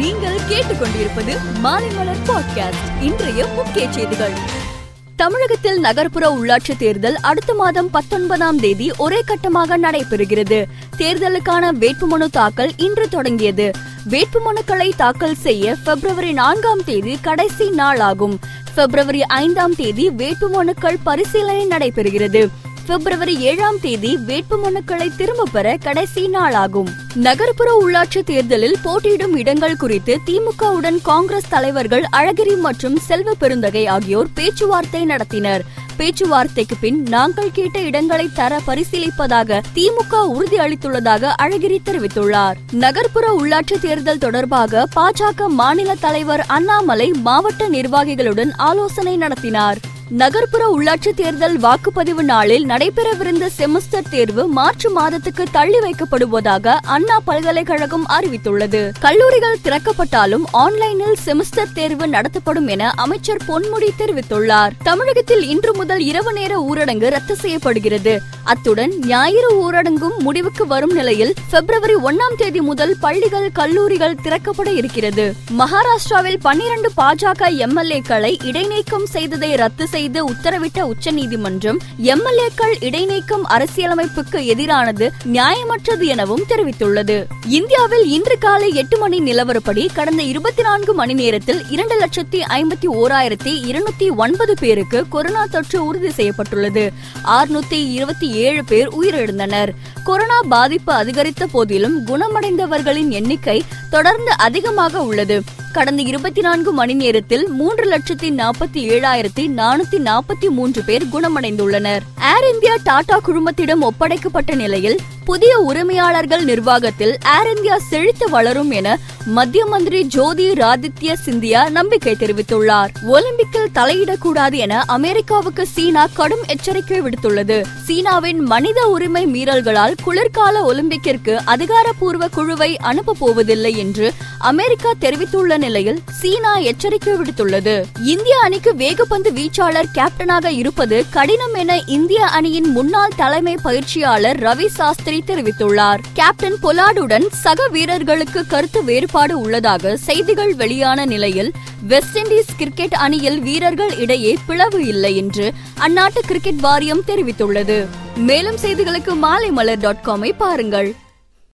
நீங்கள் கேட்டுக்கொண்டிருப்பது மாலை மலர் பாட்காஸ்ட். இன்றைய முக்கிய செய்திகள். தமிழகத்தில் நகர்ப்புற உள்ளாட்சி தேர்தல் அடுத்த மாதம் 19ஆம் தேதி ஒரே கட்டமாக நடைபெறுகிறது. தேர்தலுக்கான வேட்புமனு தாக்கல் இன்று தொடங்கியது. வேட்புமனுக்களை தாக்கல் செய்ய February 4ஆம் தேதி கடைசி நாள் ஆகும். February 5ஆம் தேதி வேட்புமனுக்கள் பரிசீலனை நடைபெறுகிறது. February 7ஆம் தேதி வேட்புமனுக்களை திரும்ப பெற கடைசி நாளாகும். நகர்ப்புற உள்ளாட்சி தேர்தலில் போட்டியிடும் இடங்கள் குறித்து திமுகவுடன் காங்கிரஸ் தலைவர்கள் அழகிரி மற்றும் செல்வ பெருந்தகை ஆகியோர் பேச்சுவார்த்தை நடத்தினர். பேச்சுவார்த்தைக்கு பின் நாங்கள் கேட்ட இடங்களை தர பரிசீலிப்பதாக திமுக உறுதி அளித்துள்ளதாக அழகிரி தெரிவித்துள்ளார். நகர்ப்புற உள்ளாட்சி தேர்தல் தொடர்பாக பாஜக மாநில தலைவர் அண்ணாமலை மாவட்ட நிர்வாகிகளுடன் ஆலோசனை நடத்தினார். நகர்ப்புற உள்ளாட்சி தேர்தல் வாக்குப்பதிவு நாளில் நடைபெறவிருந்த செமஸ்டர் தேர்வு மார்ச் மாதத்துக்கு தள்ளி வைக்கப்படுவதாக அண்ணா பல்கலைக்கழகம் அறிவித்துள்ளது. கல்லூரிகள் திறக்கப்பட்டாலும் ஆன்லைனில் செமஸ்டர் தேர்வு நடத்தப்படும் என அமைச்சர் பொன்முடி தெரிவித்துள்ளார். தமிழகத்தில் இன்று முதல் இரவு நேர ஊரடங்கு ரத்து செய்யப்படுகிறது. அத்துடன் ஞாயிறு ஊரடங்கும் முடிவுக்கு வரும் நிலையில் February 1ஆம் தேதி முதல் பள்ளிகள் கல்லூரிகள் திறக்கப்பட இருக்கிறது. மகாராஷ்டிராவில் 12 பாஜக MLA-க்களை இடைநீக்கம் செய்ததை ரத்து செய்து உத்தரவிட்ட உச்சநீதிமன்றம் MLA-க்கள் இடைநீக்கம் அரசியலமைப்புக்கு எதிரானது, நியாயமற்றது எனவும் தெரிவித்துள்ளது. இந்தியாவில் இன்று காலை 8 மணி நிலவரப்படி கடந்த 24 மணி நேரத்தில் 2,51,209 பேருக்கு கொரோனா தொற்று உறுதி செய்யப்பட்டுள்ளது. 627 பேர் உயிரிழந்தனர். கொரோனா பாதிப்பு அதிகரித்த போதிலும் குணமடைந்தவர்களின் எண்ணிக்கை தொடர்ந்து அதிகமாக உள்ளது. கடந்த 24 மணி நேரத்தில் 3,47,443 பேர் குணமடைந்துள்ளனர். ஏர் இந்தியா டாடா குழுமத்திடம் ஒப்படைக்கப்பட்ட நிலையில் புதிய உரிமையாளர்கள் நிர்வாகத்தில் ஏர் இந்தியா செழித்து வளரும் என மத்திய மந்திரி ஜோதி ராதித்யா சிந்தியா நம்பிக்கை தெரிவித்துள்ளார். ஒலிம்பிக்கில் தலையிடக்கூடாது என அமெரிக்காவுக்கு சீனா கடும் எச்சரிக்கை விடுத்துள்ளது. சீனாவின் மனித உரிமை மீறல்களால் குளிர்கால ஒலிம்பிக்கிற்கு அதிகாரப்பூர்வ குழுவை அனுப்பப் போவதில்லை என்று அமெரிக்கா தெரிவித்துள்ள நிலையில் சீனா எச்சரிக்கை விடுத்துள்ளது. இந்திய அணிக்கு வேகப்பந்து வீச்சாளர் கேப்டனாக இருப்பது கடினம் என இந்திய அணியின் முன்னாள் தலைமை பயிற்சியாளர் ரவி சாஸ்திரி தெரிவித்துள்ளார். கேப்டன் பொலார்டுடன் சக வீரர்களுக்கு கருத்து வேறுபாடு உள்ளதாக செய்திகள் வெளியான நிலையில் வெஸ்ட் இண்டீஸ் கிரிக்கெட் அணியில் வீரர்கள் இடையே பிளவு இல்லை என்று அந்நாட்டு கிரிக்கெட் வாரியம் தெரிவித்துள்ளது. மேலும் செய்திகளுக்கு மாலை மலர்.com-ஐ பாருங்கள்.